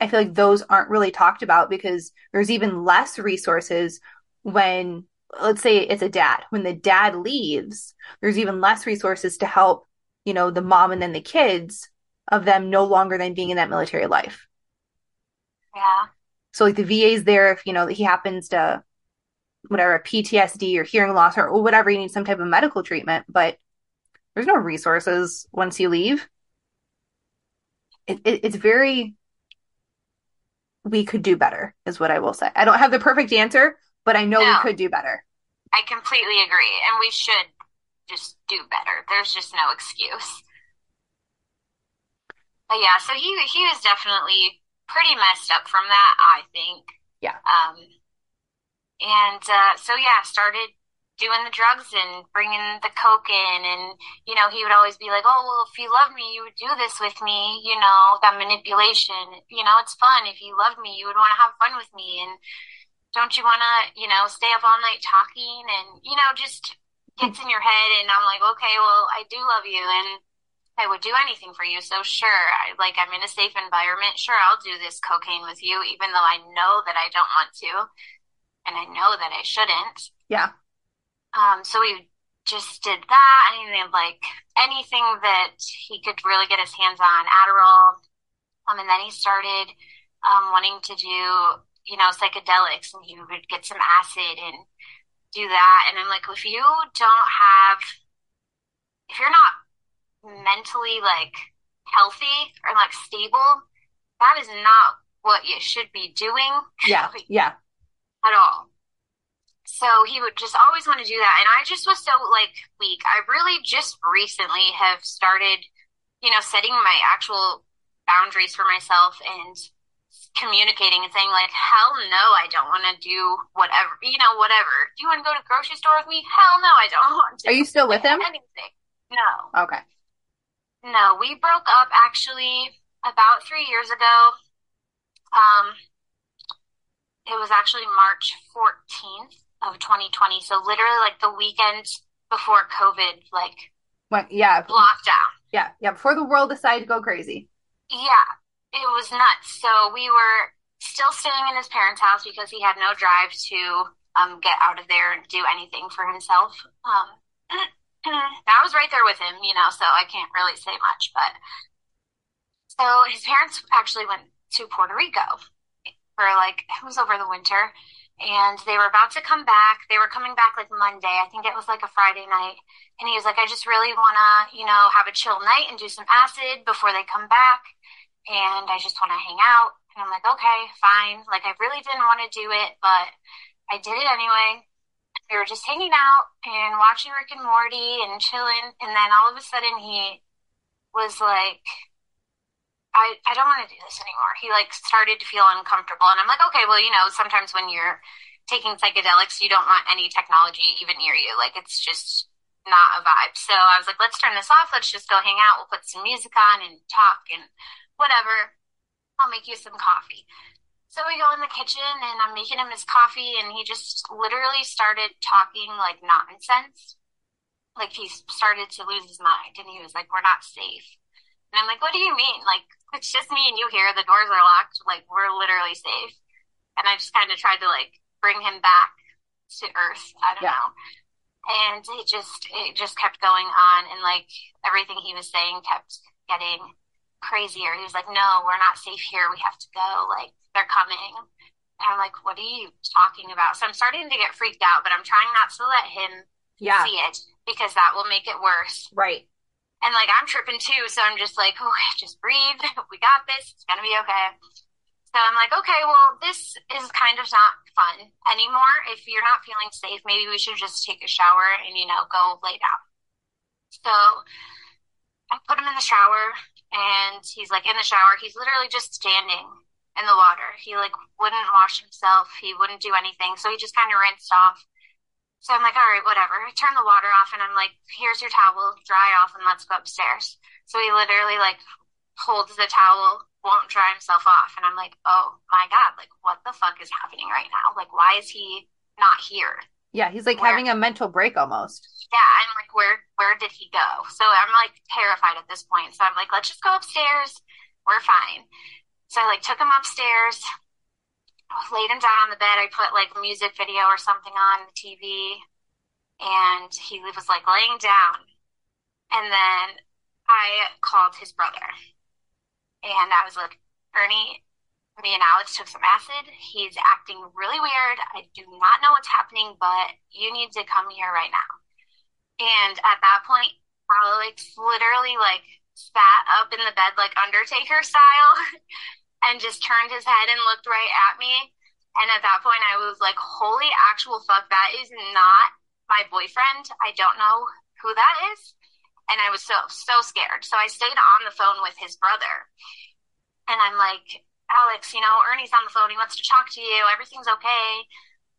I feel like those aren't really talked about, because there's even less resources when, let's say it's a dad. When the dad leaves, there's even less resources to help, you know, the mom and then the kids of them no longer than being in that military life. Yeah. So like the VA's there if, you know, he happens to whatever, PTSD or hearing loss or whatever, you need some type of medical treatment, but there's no resources once you leave. It's very, we could do better is what I will say. I don't have the perfect answer, but I know we could do better. I completely agree. And we should just do better. There's just no excuse. But yeah, so he was definitely pretty messed up from that, I think. Yeah. Started doing the drugs and bringing the coke in. And, you know, he would always be like, oh, well, if you love me, you would do this with me. You know, that manipulation. You know, it's fun. If you loved me, you would want to have fun with me. And don't you want to, you know, stay up all night talking? And, you know, just gets in your head. And I'm like, okay, well, I do love you, and I would do anything for you. So sure, I'm in a safe environment. Sure, I'll do this cocaine with you, even though I know that I don't want to, and I know that I shouldn't. Yeah. So we just did that. I mean, like, anything that he could really get his hands on, Adderall. And then he started wanting to do, you know, psychedelics, and he would get some acid and do that. And I'm like, if you're not mentally like healthy or like stable, that is not what you should be doing. Yeah. Yeah. At all. So he would just always want to do that. And I just was so like weak. I really just recently have started, you know, setting my actual boundaries for myself and communicating and saying, like, hell no, I don't want to do whatever, you know, whatever. Do you want to go to the grocery store with me? Hell no, I don't want to. Are you still with him? Anything. No. Okay. No, we broke up actually about 3 years ago. It was actually March 14th of 2020. So literally like the weekend before COVID, like, went, yeah, lockdown. Yeah. Yeah. Before the world decided to go crazy. Yeah. It was nuts. So we were still staying in his parents' house because he had no drive to get out of there and do anything for himself. I was right there with him, you know, so I can't really say much, but so his parents actually went to Puerto Rico for like, it was over the winter and they were about to come back. They were coming back like Monday. I think it was like a Friday night. And he was like, I just really want to, you know, have a chill night and do some acid before they come back. And I just want to hang out. And I'm like, okay, fine. Like, I really didn't want to do it, but I did it anyway. We were just hanging out and watching Rick and Morty and chilling. And then all of a sudden he was like, I don't want to do this anymore. He like started to feel uncomfortable. And I'm like, okay, well, you know, sometimes when you're taking psychedelics, you don't want any technology even near you. Like, it's just not a vibe. So I was like, let's turn this off. Let's just go hang out. We'll put some music on and talk and whatever. I'll make you some coffee. So we go in the kitchen and I'm making him his coffee and he just literally started talking like nonsense. Like he started to lose his mind and he was like, we're not safe. And I'm like, what do you mean? Like, it's just me and you here. The doors are locked. Like, we're literally safe. And I just kind of tried to like bring him back to earth. I don't know. And it just kept going on. And like everything he was saying kept getting crazier. He was like, no, we're not safe here. We have to go. Like, they're coming. And I'm like, what are you talking about? So I'm starting to get freaked out, but I'm trying not to let him see it because that will make it worse. Right. And like, I'm tripping too. So I'm just like, oh, just breathe. We got this. It's going to be okay. So I'm like, okay, well, this is kind of not fun anymore. If you're not feeling safe, maybe we should just take a shower and, you know, go lay down. So I put him in the shower and he's like in the shower. He's literally just standing in the water. He like wouldn't wash himself. He wouldn't do anything. So he just kind of rinsed off. So I'm like, all right, whatever. I turn the water off and I'm like, here's your towel, dry off and let's go upstairs. So he literally like holds the towel, won't dry himself off. And I'm like, oh my God, like what the fuck is happening right now? Like, why is he not here? Yeah. He's like having a mental break almost. Yeah. I'm like, where did he go? So I'm like terrified at this point. So I'm like, let's just go upstairs. We're fine. So I like took him upstairs, laid him down on the bed. I put like a music video or something on the TV and he was like laying down. And then I called his brother and I was like, Ernie, me and Alex took some acid. He's acting really weird. I do not know what's happening, but you need to come here right now. And at that point, Alex literally like sat up in the bed, like Undertaker style and just turned his head and looked right at me. And at that point I was like, holy actual fuck, that is not my boyfriend. I don't know who that is. And I was so scared. So I stayed on the phone with his brother. And I'm like, Alex, you know, Ernie's on the phone. He wants to talk to you. Everything's okay.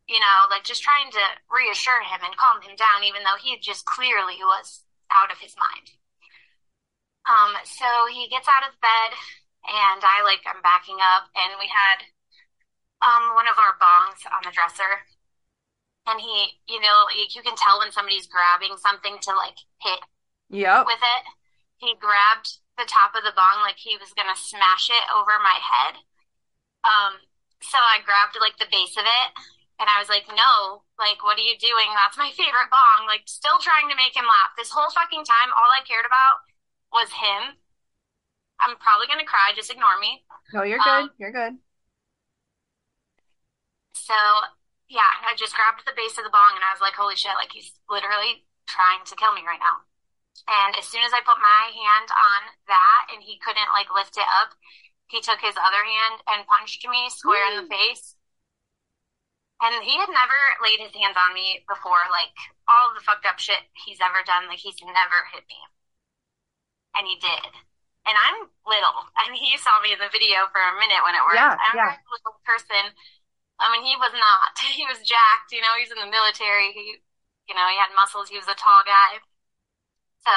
You know, like just trying to reassure him and calm him down, even though he just clearly was out of his mind. So he gets out of bed. And I'm backing up and we had one of our bongs on the dresser and he, you know, you can tell when somebody's grabbing something to like hit with it. He grabbed the top of the bong like he was going to smash it over my head. So I grabbed like the base of it and I was like, no, like, what are you doing? That's my favorite bong. Like still trying to make him laugh. This whole fucking time, all I cared about was him. I'm probably going to cry. Just ignore me. No, you're good. You're good. So, yeah, I just grabbed the base of the bong and I was like, holy shit, like he's literally trying to kill me right now. And as soon as I put my hand on that and he couldn't like lift it up, he took his other hand and punched me square in the face. And he had never laid his hands on me before. Like all the fucked up shit he's ever done, like he's never hit me. And he did. and I'm little. I mean, you saw me in the video for a minute when it worked. Yeah, I'm a little person. I mean, he was not. He was jacked, you know, he's in the military. He, you know, he had muscles. He was a tall guy. So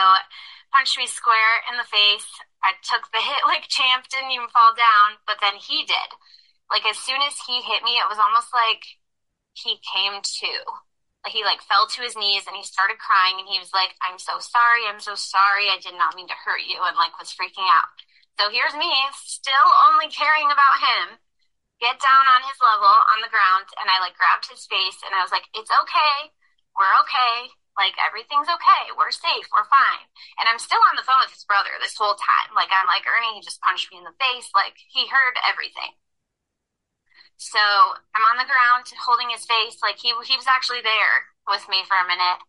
punched me square in the face. I took the hit like champ, didn't even fall down. But then he did. Like, as soon as he hit me, it was almost like he came to. Like, he, like, fell to his knees, and he started crying, and he was like, I'm so sorry. I'm so sorry. I did not mean to hurt you, and, like, was freaking out. So here's me still only caring about him. Get down on his level on the ground, and I, like, grabbed his face, and I was like, it's okay, we're okay, like, everything's okay, we're safe, we're fine. And I'm still on the phone with his brother this whole time. Like, I'm like, Ernie, he just punched me in the face. Like, he heard everything. So I'm on the ground holding his face. Like, he was actually there with me for a minute,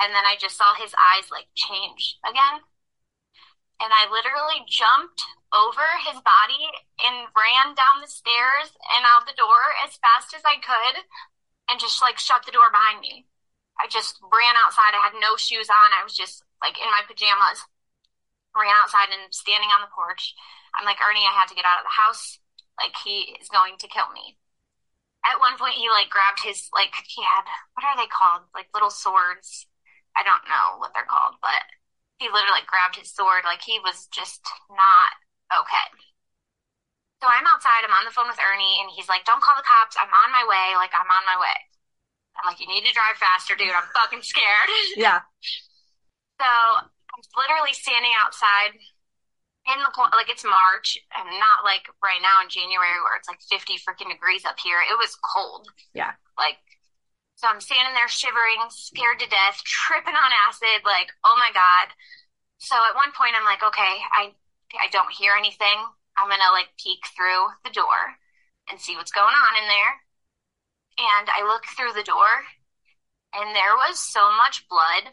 and then I just saw his eyes, like, change again. And I literally jumped over his body and ran down the stairs and out the door as fast as I could, and just, like, shut the door behind me. I just ran outside. I had no shoes on. I was just, like, in my pajamas. Ran outside and standing on the porch. I'm like, Ernie, I had to get out of the house. Like, he is going to kill me. At one point, he, like, grabbed his, like, he had, what are they called? Like, little swords. I don't know what they're called, but he literally, like, grabbed his sword. Like, he was just not okay. So I'm outside. I'm on the phone with Ernie, and he's like, don't call the cops. I'm on my way. Like, I'm on my way. I'm like, you need to drive faster, dude. I'm fucking scared. Yeah. So I'm literally standing outside in the corner. Like, it's March, and not, like, right now in January where it's, like, 50 freaking degrees up here. It was cold. Yeah. Like, so I'm standing there shivering, scared to death, tripping on acid, like, oh, my God. So at one point, I'm like, okay, I don't hear anything. I'm going to, like, peek through the door and see what's going on in there. And I look through the door, and there was so much blood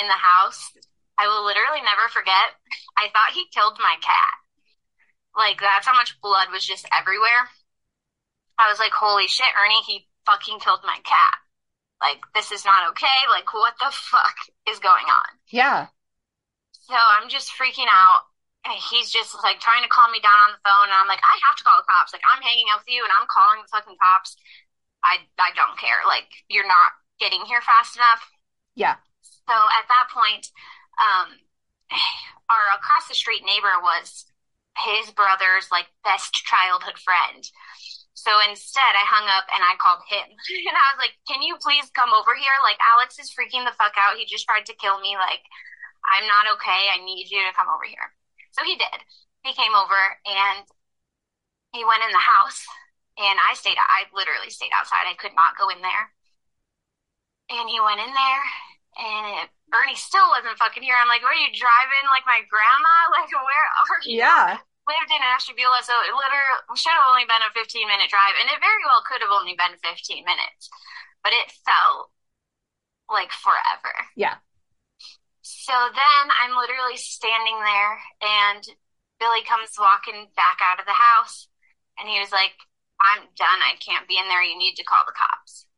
in the house. I will literally never forget. I thought he killed my cat. Like, that's how much blood was just everywhere. I was like, holy shit, Ernie, he fucking killed my cat. Like, this is not okay. Like, what the fuck is going on? Yeah. So I'm just freaking out, and he's just, like, trying to calm me down on the phone, and I'm like, I have to call the cops. Like, I'm hanging up with you, and I'm calling the fucking cops. I don't care. Like, you're not getting here fast enough. Yeah. So at that point, our across the street neighbor was his brother's, like, best childhood friend. So instead, I hung up, and I called him. And I was like, can you please come over here? Like, Alex is freaking the fuck out. He just tried to kill me. Like, I'm not okay. I need you to come over here. So he did. He came over, and he went in the house. And I literally stayed outside. I could not go in there. And he went in there, and Ernie still wasn't fucking here. I'm like, were you driving like my grandma? Like, where are you? Yeah. Lived in Ashtabula, so it literally should have only been a 15-minute drive, and it very well could have only been 15 minutes, but it felt like forever. Yeah. So then I'm literally standing there, and Billy comes walking back out of the house, and he was like, I'm done. I can't be in there. You need to call the cops.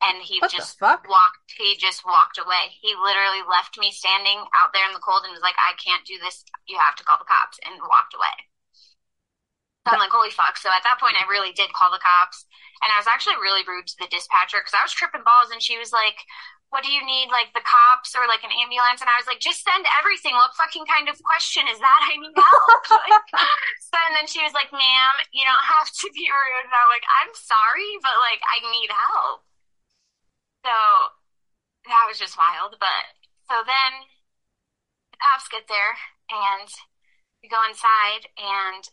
And he just walked away. He literally left me standing out there in the cold and was like, I can't do this. You have to call the cops, and walked away. So I'm like, holy fuck. So at that point, I really did call the cops. And I was actually really rude to the dispatcher because I was tripping balls. And she was like, what do you need? Like, the cops or, like, an ambulance? And I was like, just send everything. What fucking kind of question is that? I need help. So, and then she was like, ma'am, you don't have to be rude. And I'm like, I'm sorry, but, like, I need help. So that was just wild. But so then the cops get there, and we go inside, and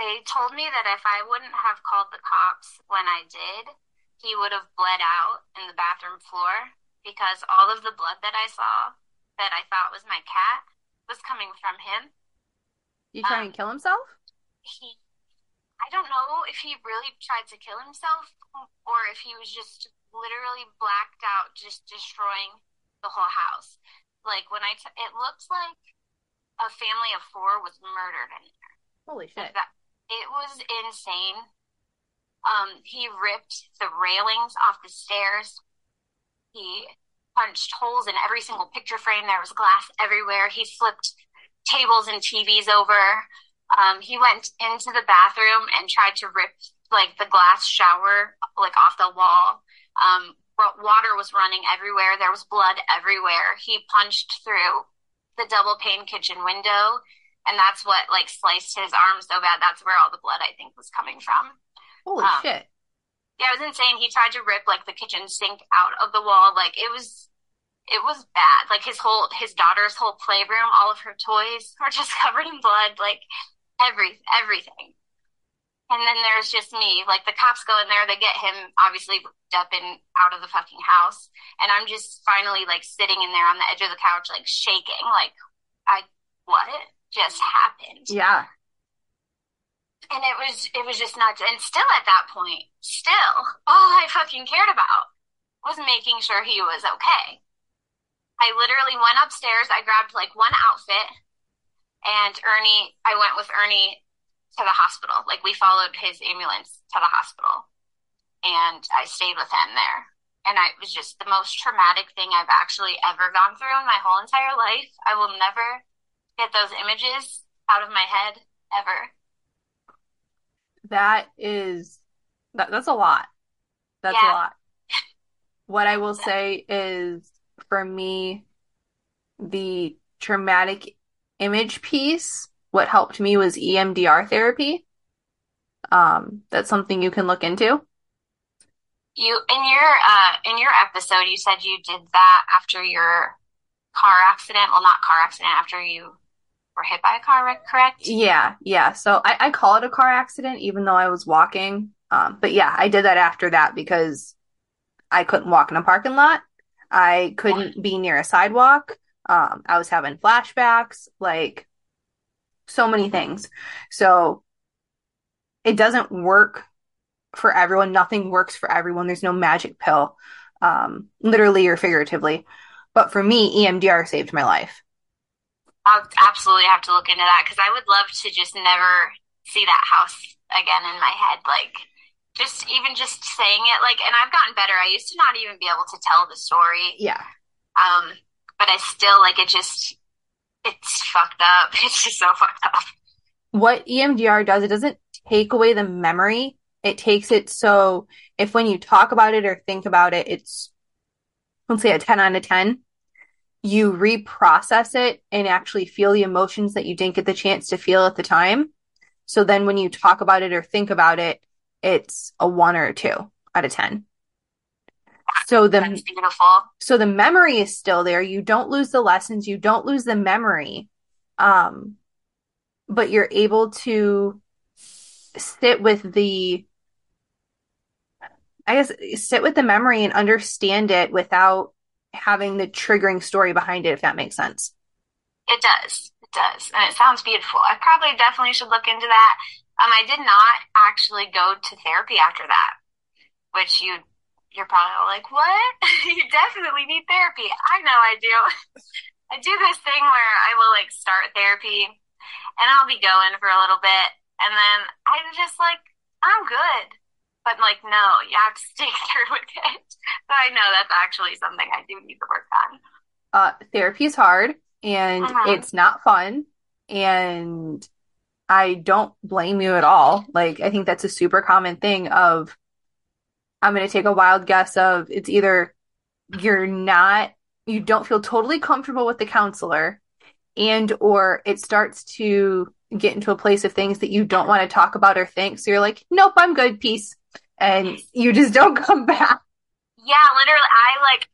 they told me that if I wouldn't have called the cops when I did, he would have bled out in the bathroom floor, because all of the blood that I saw that I thought was my cat was coming from him. You trying to kill himself? I don't know if he really tried to kill himself or if he was just literally blacked out, just destroying the whole house. Like, when it looked like a family of four was murdered in there. Holy shit. Like, it was insane. He ripped the railings off the stairs. He punched holes in every single picture frame. There was glass everywhere. He flipped tables and TVs over. He went into the bathroom and tried to rip, like, the glass shower, like, off the wall. Water was running everywhere. There was blood everywhere. He punched through the double-pane kitchen window, and that's what, like, sliced his arm so bad. That's where all the blood, I think, was coming from. Holy shit. Yeah, it was insane. He tried to rip, like, the kitchen sink out of the wall. Like, it was bad. Like, his daughter's whole playroom, all of her toys were just covered in blood. Like, everything. And then there's just me. Like, the cops go in there. They get him, obviously, up and out of the fucking house. And I'm just finally, like, sitting in there on the edge of the couch, like, shaking. Like, what just happened? Yeah. And it was just nuts. And still at that point, all I fucking cared about was making sure he was okay. I literally went upstairs. I grabbed, like, one outfit. And I went with Ernie to the hospital. Like, we followed his ambulance to the hospital. And I stayed with him there. And it was just the most traumatic thing I've actually ever gone through in my whole entire life. I will never get those images out of my head, ever. That's a lot. That's a lot. What I will say is, for me, the traumatic image piece, what helped me was EMDR therapy. That's something you can look into. In your episode, you said you did that after your car accident. Well, not car accident, after you were hit by a car, correct? Yeah. So I call it a car accident, even though I was walking. But yeah, I did that after that because I couldn't walk in a parking lot. I couldn't be near a sidewalk. I was having flashbacks, like, so many things. So it doesn't work for everyone. Nothing works for everyone. There's no magic pill, literally or figuratively. But for me, EMDR saved my life. I'll absolutely have to look into that, because I would love to just never see that house again in my head. Like, just saying it, like, and I've gotten better. I used to not even be able to tell the story. Yeah. But I still, like, it's fucked up. It's just so fucked up. What EMDR does, it doesn't take away the memory. It takes it so if when you talk about it or think about it, it's, let's say, a 10 out of 10. You reprocess it and actually feel the emotions that you didn't get the chance to feel at the time. So then when you talk about it or think about it, it's a 1 or a 2 out of 10. That's beautiful. So the memory is still there. You don't lose the lessons. You don't lose the memory. But you're able to sit with the memory and understand it without having the triggering story behind it, if that makes sense. It does. And it sounds beautiful. I definitely should look into that. I did not actually go to therapy after that, which you're probably all like, what? You definitely need therapy. I know I do. I do this thing where I will, like, start therapy and I'll be going for a little bit. And then I'm just like, I'm good. But I'm like, no, you have to stay through with it. So I know that's actually something I do need to work on. Therapy is hard, and it's not fun. And I don't blame you at all. Like, I think that's a super common thing of, I'm going to take a wild guess of, it's either you don't feel totally comfortable with the counselor, and or it starts to get into a place of things that you don't want to talk about or think. So you're like, nope, I'm good, peace. And you just don't come back. Yeah, literally.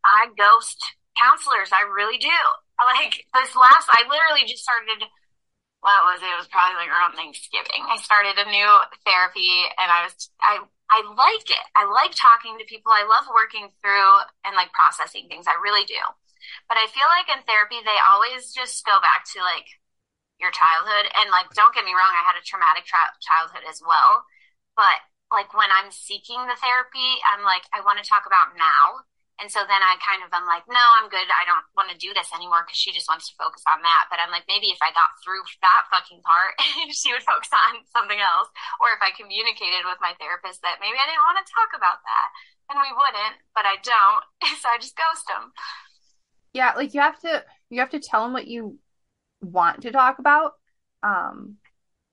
I ghost counselors. I really do. Like, I literally just started, it was probably like around Thanksgiving. I started a new therapy, and I like it. I like talking to people. I love working through and, like, processing things. I really do. But I feel like in therapy, they always just go back to, like, your childhood. And, like, don't get me wrong, I had a traumatic childhood as well. But, like, when I'm seeking the therapy, I'm like, I want to talk about now. And so then I kind of am like, no, I'm good. I don't want to do this anymore, because she just wants to focus on that. But I'm like, maybe if I got through that fucking part, she would focus on something else. Or if I communicated with my therapist that maybe I didn't want to talk about that, and we wouldn't, but I don't. So I just ghost them. Yeah, like, you have to tell them what you want to talk about,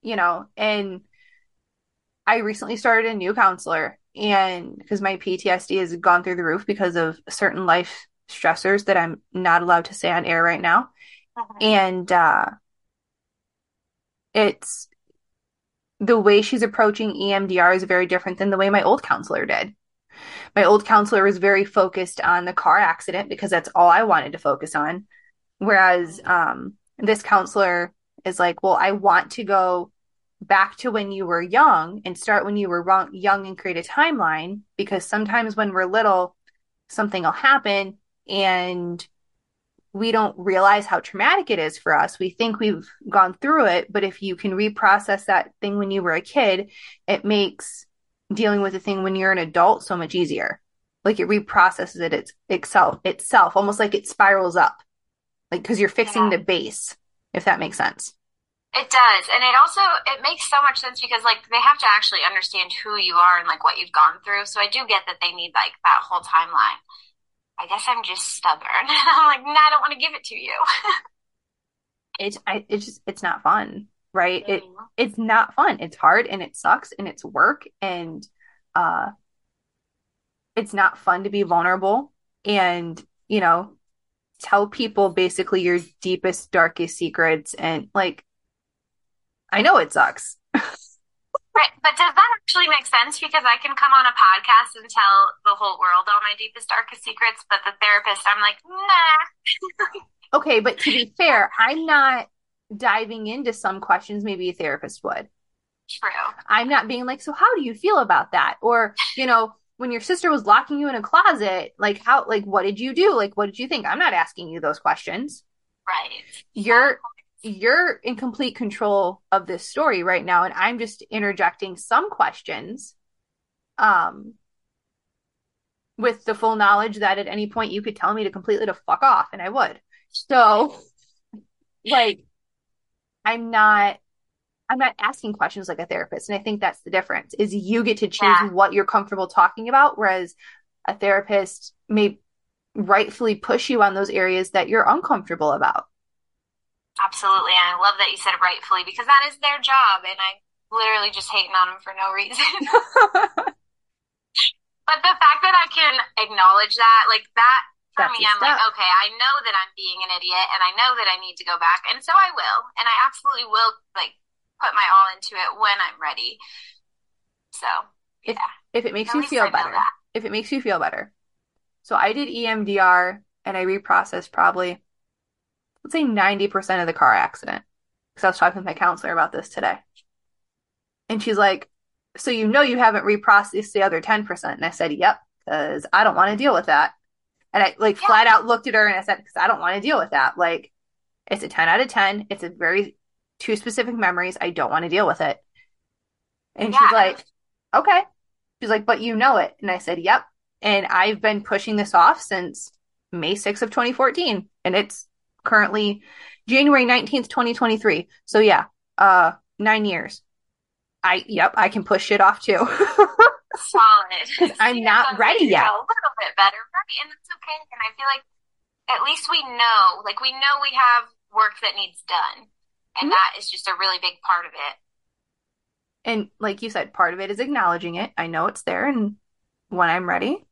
you know. And I recently started a new counselor, and because my PTSD has gone through the roof because of certain life stressors that I'm not allowed to say on air right now. And it's the way she's approaching EMDR is very different than the way my old counselor did. My old counselor was very focused on the car accident because that's all I wanted to focus on. Whereas this counselor is like, well, I want to go back to when you were young and start when you were young and create a timeline, because sometimes when we're little, something will happen and we don't realize how traumatic it is for us. We think we've gone through it, but if you can reprocess that thing when you were a kid, it makes dealing with the thing when you're an adult so much easier. Like it reprocesses itself, almost like it spirals up, like because you're fixing the base, if that makes sense. It does. And it also, it makes so much sense because like they have to actually understand who you are and like what you've gone through. So I do get that they need like that whole timeline. I guess I'm just stubborn. I'm like, no, I don't want to give it to you. It's not fun, right? Mm-hmm. It's not fun. It's hard and it sucks and it's work, and it's not fun to be vulnerable and, you know, tell people basically your deepest, darkest secrets. And like, I know it sucks. Right. But does that actually make sense? Because I can come on a podcast and tell the whole world all my deepest, darkest secrets, but the therapist, I'm like, nah. Okay. But to be fair, I'm not diving into some questions maybe a therapist would. True. I'm not being like, so how do you feel about that? Or, you know, when your sister was locking you in a closet, like how, like, what did you do? Like, what did you think? I'm not asking you those questions. Right. You're in complete control of this story right now. And I'm just interjecting some questions with the full knowledge that at any point you could tell me to completely to fuck off. And I would. So like, I'm not asking questions like a therapist. And I think that's the difference, is you get to choose what you're comfortable talking about. Whereas a therapist may rightfully push you on those areas that you're uncomfortable about. Absolutely. And I love that you said rightfully, because that is their job. And I'm literally just hating on them for no reason. But the fact that I can acknowledge that, like that, for me, I'm like, okay, I know that I'm being an idiot and I know that I need to go back. And so I will. And I absolutely will like put my all into it when I'm ready. So if it makes you feel better, So I did EMDR and I reprocessed probably, let's say 90% of the car accident. Because I was talking with my counselor about this today. And she's like, so you know you haven't reprocessed the other 10%. And I said, yep, because I don't want to deal with that. And I like flat out looked at her and I said, because I don't want to deal with that. Like, it's a 10 out of 10. It's a very two specific memories. I don't want to deal with it. And she's like, okay. She's like, but you know it. And I said, yep. And I've been pushing this off since May 6th of 2014. And it's currently January 19th, 2023. So 9 years. I can push it off too. Solid. I'm not ready yet. A little bit better, right? And that's okay. And I feel like at least we know, like we know we have work that needs done. And that is just a really big part of it. And like you said, part of it is acknowledging it. I know it's there. And when I'm ready,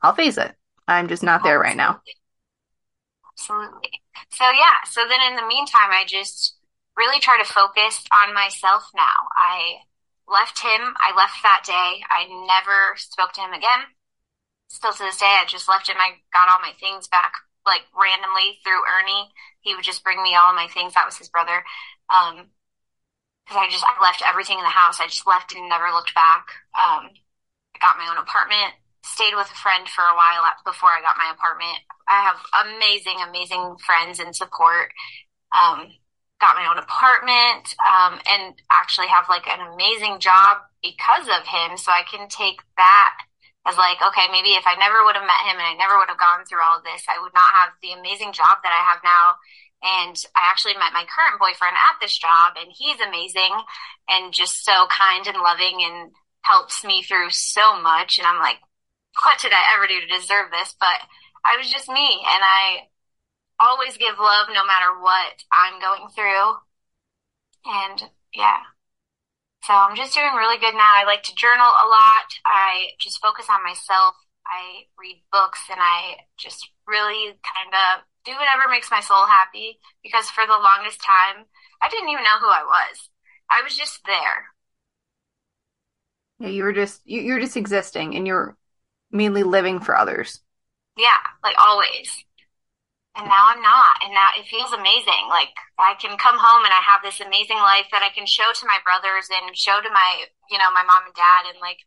I'll face it. I'm just not there right now. Absolutely. So so then in the meantime, I just really try to focus on myself now. I left him. I left that day. I never spoke to him again. Still to this day, I just left him. I got all my things back, like randomly through Ernie. He would just bring me all my things. That was his brother. Because I left everything in the house. I just left and never looked back. I got my own apartment. Stayed with a friend for a while before I got my apartment. I have amazing, amazing friends and support. Got my own apartment, and actually have like an amazing job because of him. So I can take that as like, okay, maybe if I never would have met him and I never would have gone through all of this, I would not have the amazing job that I have now. And I actually met my current boyfriend at this job, and he's amazing and just so kind and loving and helps me through so much. And I'm like, what did I ever do to deserve this? But I was just me, and I always give love no matter what I'm going through. And yeah, so I'm just doing really good now. I like to journal a lot. I just focus on myself. I read books, and I just really kind of do whatever makes my soul happy, because for the longest time, I didn't even know who I was. I was just there. Yeah, you were just existing, and you're mainly living for others. Yeah, like always. And now I'm not. And now it feels amazing. Like I can come home and I have this amazing life that I can show to my brothers and show to my, you know, my mom and dad. And like,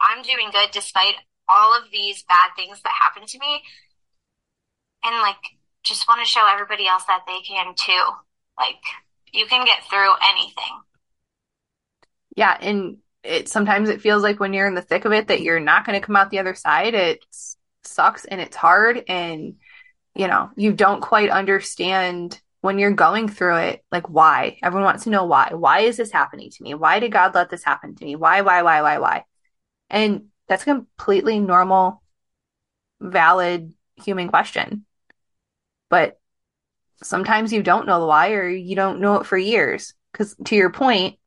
I'm doing good despite all of these bad things that happen to me. And like, just want to show everybody else that they can too. Like, you can get through anything. Yeah. And sometimes it feels like when you're in the thick of it that you're not going to come out the other side. It sucks and it's hard, and you know, you don't quite understand when you're going through it, like why. Everyone wants to know why. Why is this happening to me? Why did God let this happen to me? Why? And that's a completely normal, valid human question. But sometimes you don't know the why, or you don't know it for years. Because to your point,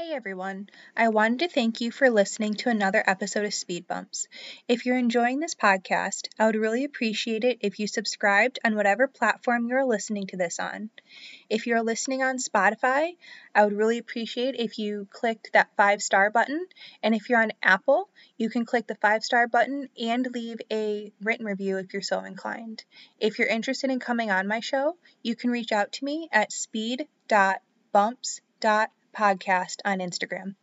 Hey everyone, I wanted to thank you for listening to another episode of Speed Bumps. If you're enjoying this podcast, I would really appreciate it if you subscribed on whatever platform you're listening to this on. If you're listening on Spotify, I would really appreciate if you clicked that 5-star button. And if you're on Apple, you can click the 5-star button and leave a written review if you're so inclined. If you're interested in coming on my show, you can reach out to me at speed.bumps.com. Podcast on Instagram.